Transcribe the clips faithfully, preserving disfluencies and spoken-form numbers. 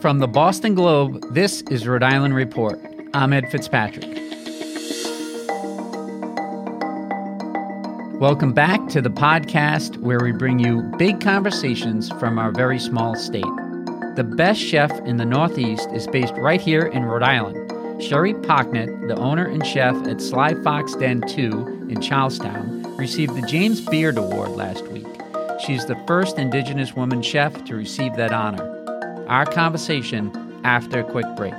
From the Boston Globe, this is Rhode Island Report. I'm Ed Fitzpatrick. Welcome back to the podcast where we bring you big conversations from our very small state. The best chef in the Northeast is based right here in Rhode Island. Sherry Pocknett, the owner and chef at Sly Fox Den Too in Charlestown, received the James Beard Award last week. She's the first Indigenous woman chef to receive that honor. Our conversation after a quick break.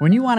When you want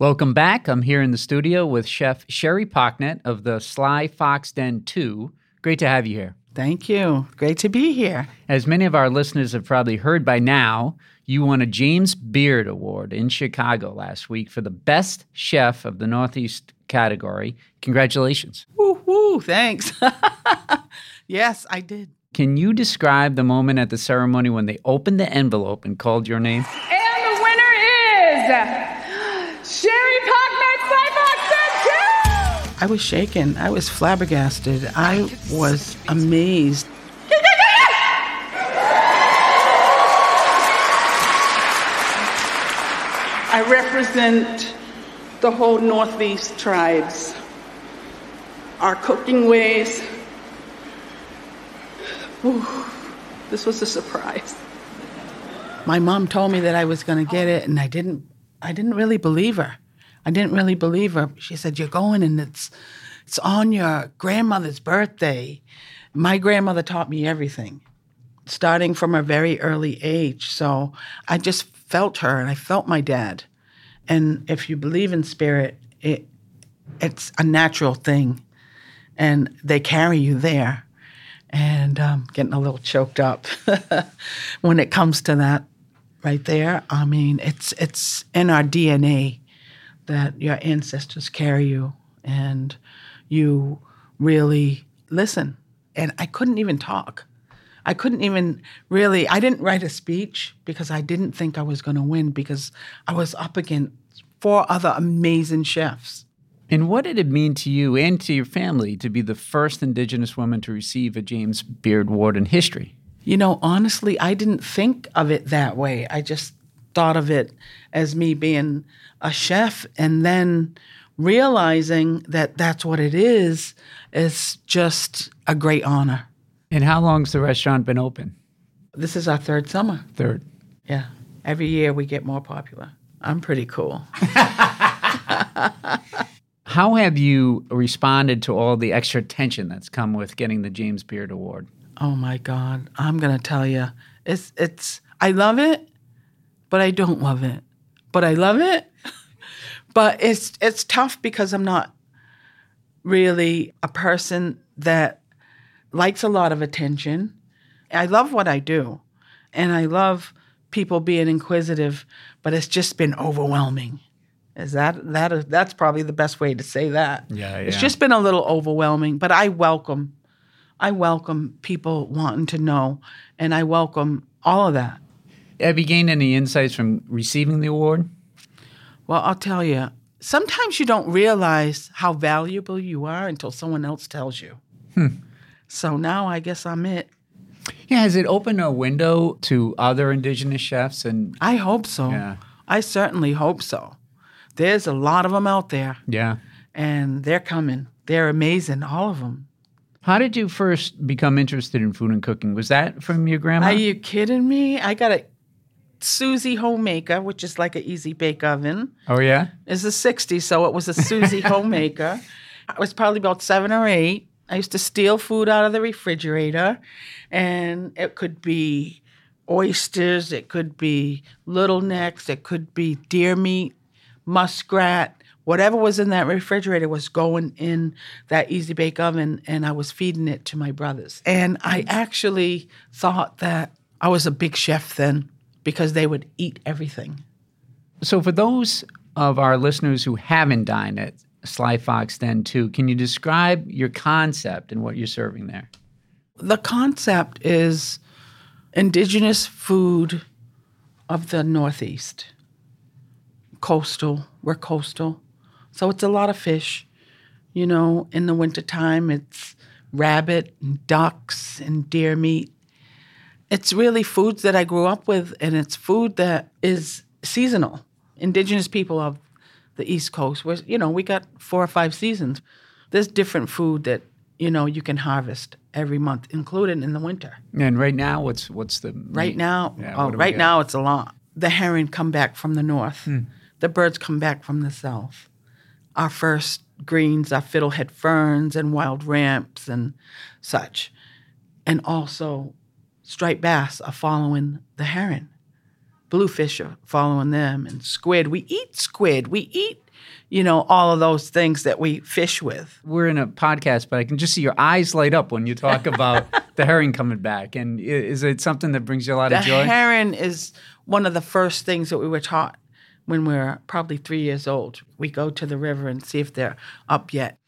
Welcome back. I'm here in the studio with Chef Sherry Pocknett of the Sly Fox Den Too. Great to have you here. Thank you. Great to be here. As many of our listeners have probably heard by now, you won a James Beard Award in Chicago last week for the best chef of the Northeast category. Congratulations. Woo-hoo, thanks. Yes, I did. Can you describe the moment at the ceremony when they opened the envelope and called your name? And the winner is... Sherry Pocknett, Sly Fox Den Too! I was shaken. I was flabbergasted. I was amazed. I represent the whole Northeast tribes. Our cooking ways. Ooh, this was a surprise. My mom told me that I was going to get it, and I didn't. I didn't really believe her. I didn't really believe her. She said, "You're going, and it's it's on your grandmother's birthday." My grandmother taught me everything, starting from a very early age. So I just felt her, and I felt my dad. And if you believe in spirit, it it's a natural thing, and they carry you there. And I'm um, getting a little choked up when it comes to that. Right there, I mean, it's it's in our D N A that your ancestors carry you, and you really listen. And I couldn't even talk. I couldn't even really, I didn't write a speech because I didn't think I was going to win because I was up against four other amazing chefs. And what did it mean to you and to your family to be the first Indigenous woman to receive a James Beard Award in history? You know, honestly, I didn't think of it that way. I just thought of it as me being a chef, and then realizing that that's what it is, is just a great honor. And how long's the restaurant been open? This is our third summer. Third. Yeah. Every year we get more popular. I'm pretty cool. How have you responded to all the extra tension that's come with getting the James Beard Award? Oh, my God. I'm going to tell you. It's, it's, I love it, but I don't love it. But I love it. But it's, it's tough because I'm not really a person that likes a lot of attention. I love what I do. And I love people being inquisitive, but it's just been overwhelming. Is that, that is, that's probably the best way to say that. Yeah, yeah. It's just been a little overwhelming, but I welcome I welcome people wanting to know, and I welcome all of that. Have you gained any insights from receiving the award? Well, I'll tell you, sometimes you don't realize how valuable you are until someone else tells you. Hmm. So now I guess I'm it. Yeah, has it opened a window to other Indigenous chefs? And I hope so. Yeah. I certainly hope so. There's a lot of them out there. Yeah. And they're coming. They're amazing, all of them. How did you first become interested in food and cooking? Was that from your grandma? Are you kidding me? I got a Susie Homemaker, which is like an easy bake oven. Oh, yeah? It's the sixties, so it was a Susie Homemaker. I was probably about seven or eight. I used to steal food out of the refrigerator, and it could be oysters, it could be little necks, it could be deer meat, muskrat. Whatever was in that refrigerator was going in that Easy Bake Oven, and I was feeding it to my brothers. And I actually thought that I was a big chef then because they would eat everything. So for those of our listeners who haven't dined at Sly Fox Den Too, can you describe your concept and what you're serving there? The concept is indigenous food of the Northeast. Coastal. We're coastal. So it's a lot of fish. You know, in the wintertime, it's rabbit and ducks and deer meat. It's really foods that I grew up with, and it's food that is seasonal. Indigenous people of the East Coast, where, you know, we got four or five seasons. There's different food that, you know, you can harvest every month, including in the winter. And right now, what's what's the... Right now, yeah, oh, right now it's a lot. The herring come back from the north. Hmm. The birds come back from the south. Our first greens, our fiddlehead ferns and wild ramps and such. And also striped bass are following the heron. Bluefish are following them, and squid. We eat squid. We eat, you know, all of those things that we fish with. We're in a podcast, but I can just see your eyes light up when you talk about the herring coming back. And is it something that brings you a lot the of joy? The herring is one of the first things that we were taught. When we're probably three years old, we go to the river and see if they're up yet.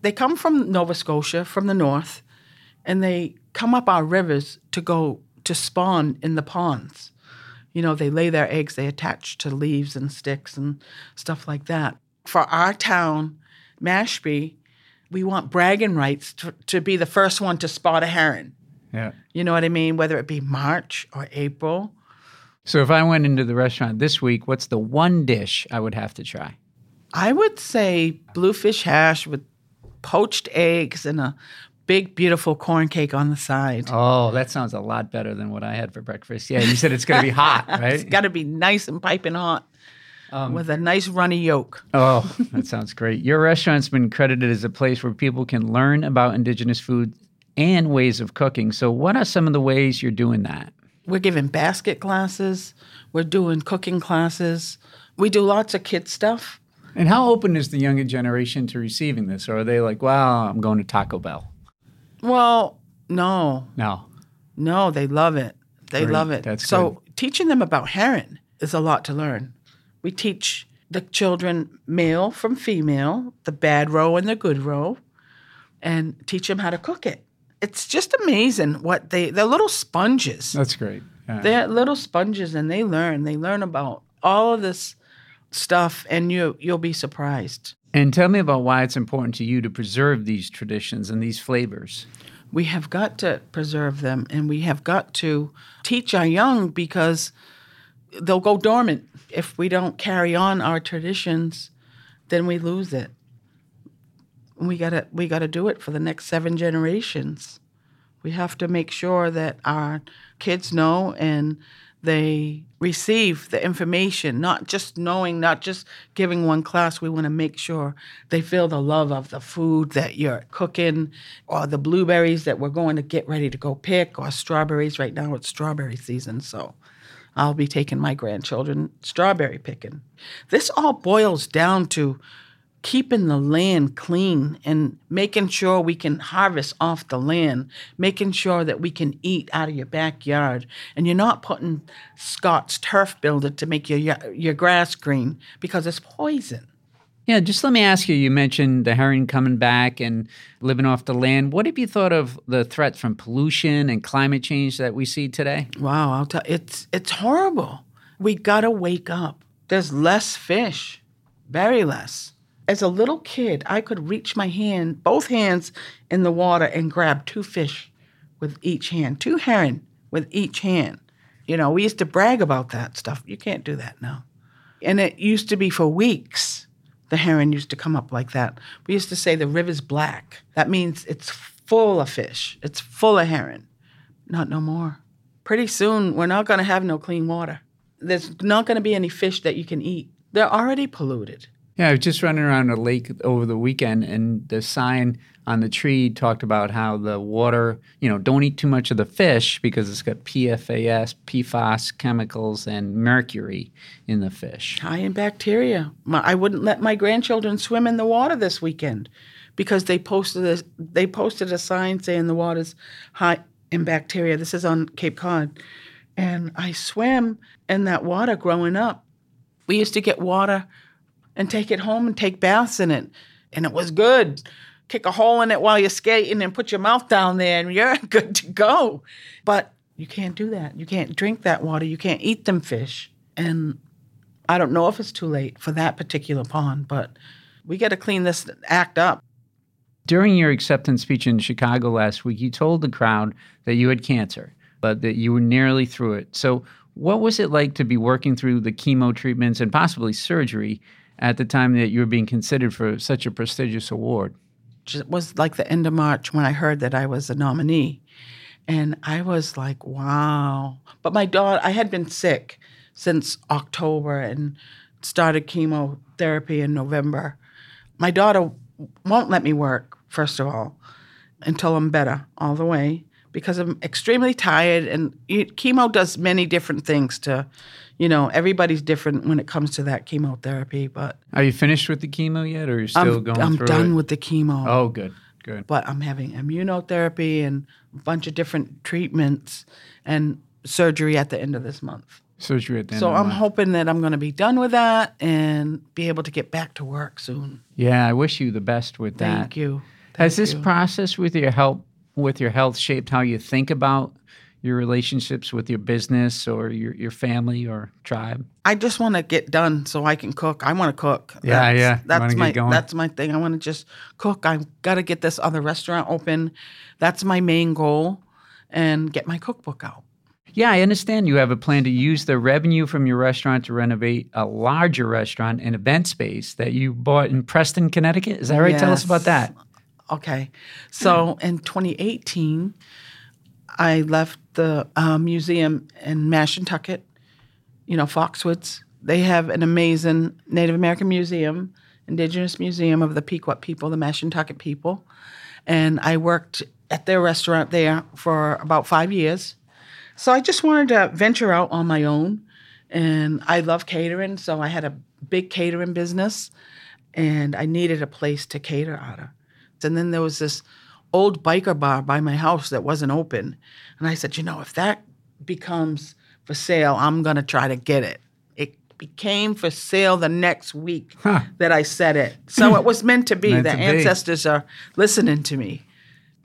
They come from Nova Scotia, from the north, and they come up our rivers to go to spawn in the ponds. You know, they lay their eggs, they attach to leaves and sticks and stuff like that. For our town, Mashpee, we want bragging rights to, to be the first one to spot a heron. Yeah. You know what I mean? Whether it be March or April. So if I went into the restaurant this week, what's the one dish I would have to try? I would say bluefish hash with poached eggs and a big, beautiful corn cake on the side. Oh, that sounds a lot better than what I had for breakfast. Yeah, you said it's going to be hot, right? It's got to be nice and piping hot um, with a nice runny yolk. Oh, that sounds great. Your restaurant's been credited as a place where people can learn about indigenous food and ways of cooking. So what are some of the ways you're doing that? We're giving basket classes. We're doing cooking classes. We do lots of kid stuff. And how open is the younger generation to receiving this? Or are they like, wow, I'm going to Taco Bell? Well, no. No. No, they love it. They Great. love it. That's so good. Teaching them about heron is a lot to learn. We teach the children male from female, the bad roe and the good roe, and teach them how to cook it. It's just amazing what they, they're little sponges. That's great. Yeah. They're little sponges, and they learn. They learn about all of this stuff, and you, you'll be surprised. And tell me about why it's important to you to preserve these traditions and these flavors. We have got to preserve them, and we have got to teach our young, because they'll go dormant. If we don't carry on our traditions, then we lose it. We gotta we gotta do it for the next seven generations. We have to make sure that our kids know and they receive the information, not just knowing, not just giving one class. We want to make sure they feel the love of the food that you're cooking, or the blueberries that we're going to get ready to go pick, or strawberries. Right now it's strawberry season, so I'll be taking my grandchildren strawberry picking. This all boils down to keeping the land clean and making sure we can harvest off the land, making sure that we can eat out of your backyard. And you're not putting Scott's turf builder to make your your grass green, because it's poison. Yeah, just let me ask you, you mentioned the herring coming back and living off the land. What have you thought of the threats from pollution and climate change that we see today? Wow, I'll tell it's it's horrible. We got to wake up. There's less fish, very less. As a little kid, I could reach my hand, both hands in the water and grab two fish with each hand, two herring with each hand. You know, we used to brag about that stuff. You can't do that now. And it used to be for weeks. The heron used to come up like that. We used to say the river's black. That means it's full of fish. It's full of heron. Not no more. Pretty soon, we're not going to have no clean water. There's not going to be any fish that you can eat. They're already polluted. Yeah, I was just running around a lake over the weekend, and the sign on the tree talked about how the water, you know, don't eat too much of the fish because it's got P F A S, P F A S chemicals, and mercury in the fish. High in bacteria. My, I wouldn't let my grandchildren swim in the water this weekend because they posted a, they posted a sign saying the water's high in bacteria. This is on Cape Cod. And I swam in that water growing up. We used to get water and take it home and take baths in it, and it was good. Kick a hole in it while you're skating and put your mouth down there and you're good to go. But you can't do that. You can't drink that water. You can't eat them fish. And I don't know if it's too late for that particular pond, but we got to clean this act up. During your acceptance speech in Chicago last week, you told the crowd that you had cancer, but that you were nearly through it. So what was it like to be working through the chemo treatments and possibly surgery at the time that you were being considered for such a prestigious award? It was like the end of March when I heard that I was a nominee. And I was like, wow. But my daughter, I had been sick since October and started chemotherapy in November. My daughter won't let me work, first of all, until I'm better all the way because I'm extremely tired. And chemo does many different things to, you know, everybody's different when it comes to that chemotherapy. But are you finished with the chemo yet, or are you still I'm, going I'm through it? I'm done with the chemo. Oh, good, good. But I'm having immunotherapy and a bunch of different treatments and surgery at the end of this month. Surgery at the end so of the I'm month. So I'm hoping that I'm going to be done with that and be able to get back to work soon. Yeah, I wish you the best with that. Thank you. Thank Has this you. process with your help, with your health shaped how you think about your relationships with your business or your, your family or tribe? I just want to get done so I can cook. I want to cook. Yeah, that's, yeah. That's my that's my thing. I want to just cook. I've got to get this other restaurant open. That's my main goal, and get my cookbook out. Yeah, I understand you have a plan to use the revenue from your restaurant to renovate a larger restaurant and event space that you bought in Preston, Connecticut. Is that right? Yes. Tell us about that. Okay. So in twenty eighteen, I left the uh, museum in Mashantucket, you know, Foxwoods. They have an amazing Native American museum, indigenous museum of the Pequot people, the Mashantucket people. And I worked at their restaurant there for about five years. So I just wanted to venture out on my own. And I love catering, so I had a big catering business. And I needed a place to cater out of. And then there was this old biker bar by my house that wasn't open. And I said, you know, if that becomes for sale, I'm going to try to get it. It became for sale the next week huh. that I said it. So it was meant to be. Meant the to ancestors be. Are listening to me.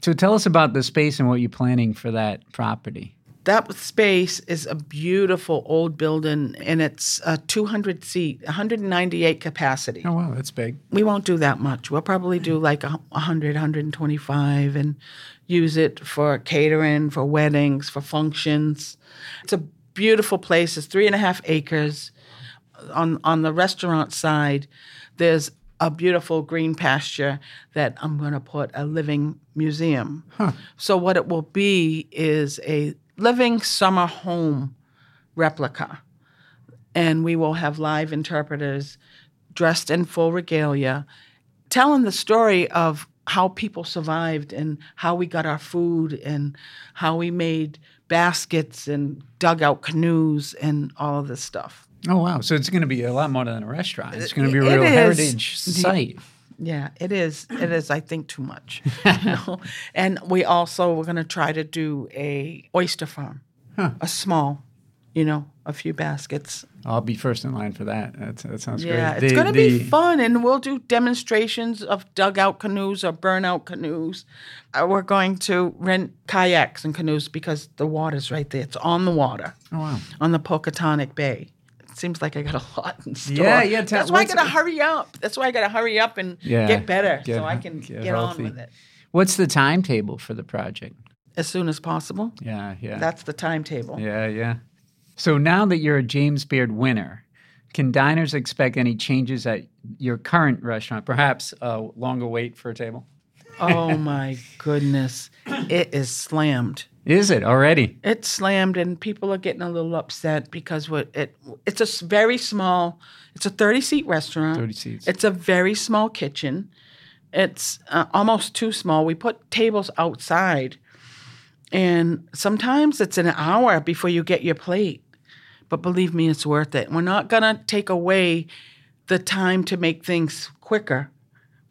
So tell us about the space and what you're planning for that property. That space is a beautiful old building, and it's a two hundred seat, one hundred ninety-eight capacity. Oh, wow, that's big. We won't do that much. We'll probably do like one hundred, one twenty-five, and use it for catering, for weddings, for functions. It's a beautiful place. It's three and a half acres. On, on the restaurant side, there's a beautiful green pasture that I'm going to put a living museum. Huh. So what it will be is a living summer home replica. And we will have live interpreters dressed in full regalia telling the story of how people survived and how we got our food and how we made baskets and dug out canoes and all of this stuff. Oh, wow. So it's going to be a lot more than a restaurant. It's going to be a real heritage site. Yeah, it is. It is, I think, too much. You know? And we also, we're going to try to do a oyster farm, huh. a small you know, a few baskets. I'll be first in line for that. That's, that sounds yeah, great. Yeah, it's going to be fun, and we'll do demonstrations of dugout canoes or burnout canoes. Uh, we're going to rent kayaks and canoes because the water's right there. It's on the water. Oh, wow. On the Pocatonic Bay. It seems like I got a lot in store. Yeah, yeah. T- That's why I got to hurry up. That's why I got to hurry up and yeah, get better get, so I can get, get on with it. What's the timetable for the project? As soon as possible. Yeah, yeah. That's the timetable. Yeah, yeah. So now that you're a James Beard winner, can diners expect any changes at your current restaurant? Perhaps a longer wait for a table? Oh, my goodness. It is slammed. Is it already? It's slammed, and people are getting a little upset because what it it's a very small, it's a thirty-seat restaurant. thirty seats. It's a very small kitchen. It's uh, almost too small. We put tables outside. And sometimes it's an hour before you get your plate. But believe me, it's worth it. We're not going to take away the time to make things quicker.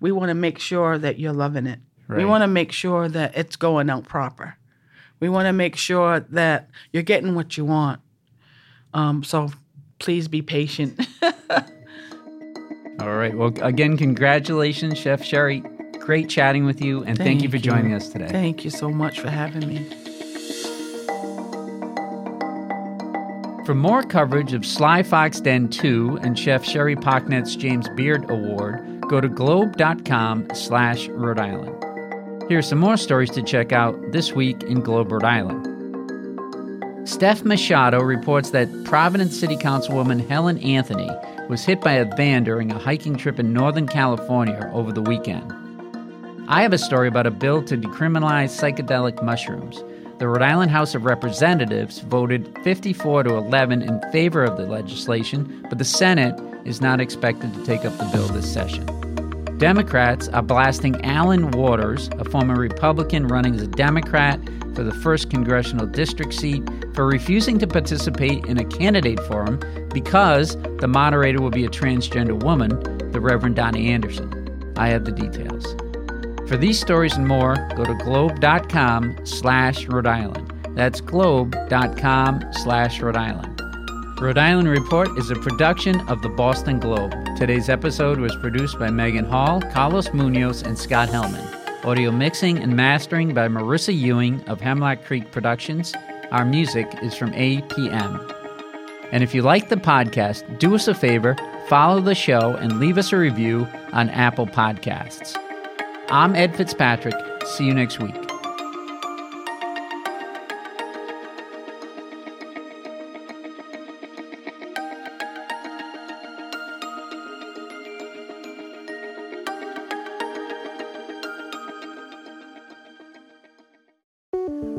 We want to make sure that you're loving it. Right. We want to make sure that it's going out proper. We want to make sure that you're getting what you want. Um, so please be patient. All right. Well, again, congratulations, Chef Sherry. Great chatting with you, and thank, thank you for joining you. us today. Thank you so much for having me. For more coverage of Sly Fox Den Too and Chef Sherry Pocknett's James Beard Award, go to globe.com slash Rhode Island. Here are some more stories to check out this week in Globe, Rhode Island. Steph Machado reports that Providence City Councilwoman Helen Anthony was hit by a van during a hiking trip in Northern California over the weekend. I have a story about a bill to decriminalize psychedelic mushrooms. The Rhode Island House of Representatives voted fifty-four to eleven in favor of the legislation, but the Senate is not expected to take up the bill this session. Democrats are blasting Alan Waters, a former Republican running as a Democrat for the first congressional district seat, for refusing to participate in a candidate forum because the moderator will be a transgender woman, the Reverend Donnie Anderson. I have the details. For these stories and more, go to globe.com slash Rhode Island. That's globe.com slash Rhode Island. Rhode Island Report is a production of the Boston Globe. Today's episode was produced by Megan Hall, Carlos Munoz, and Scott Hellman. Audio mixing and mastering by Marissa Ewing of Hemlock Creek Productions. Our music is from A P M. And if you like the podcast, do us a favor, follow the show, and leave us a review on Apple Podcasts. I'm Ed Fitzpatrick. See you next week.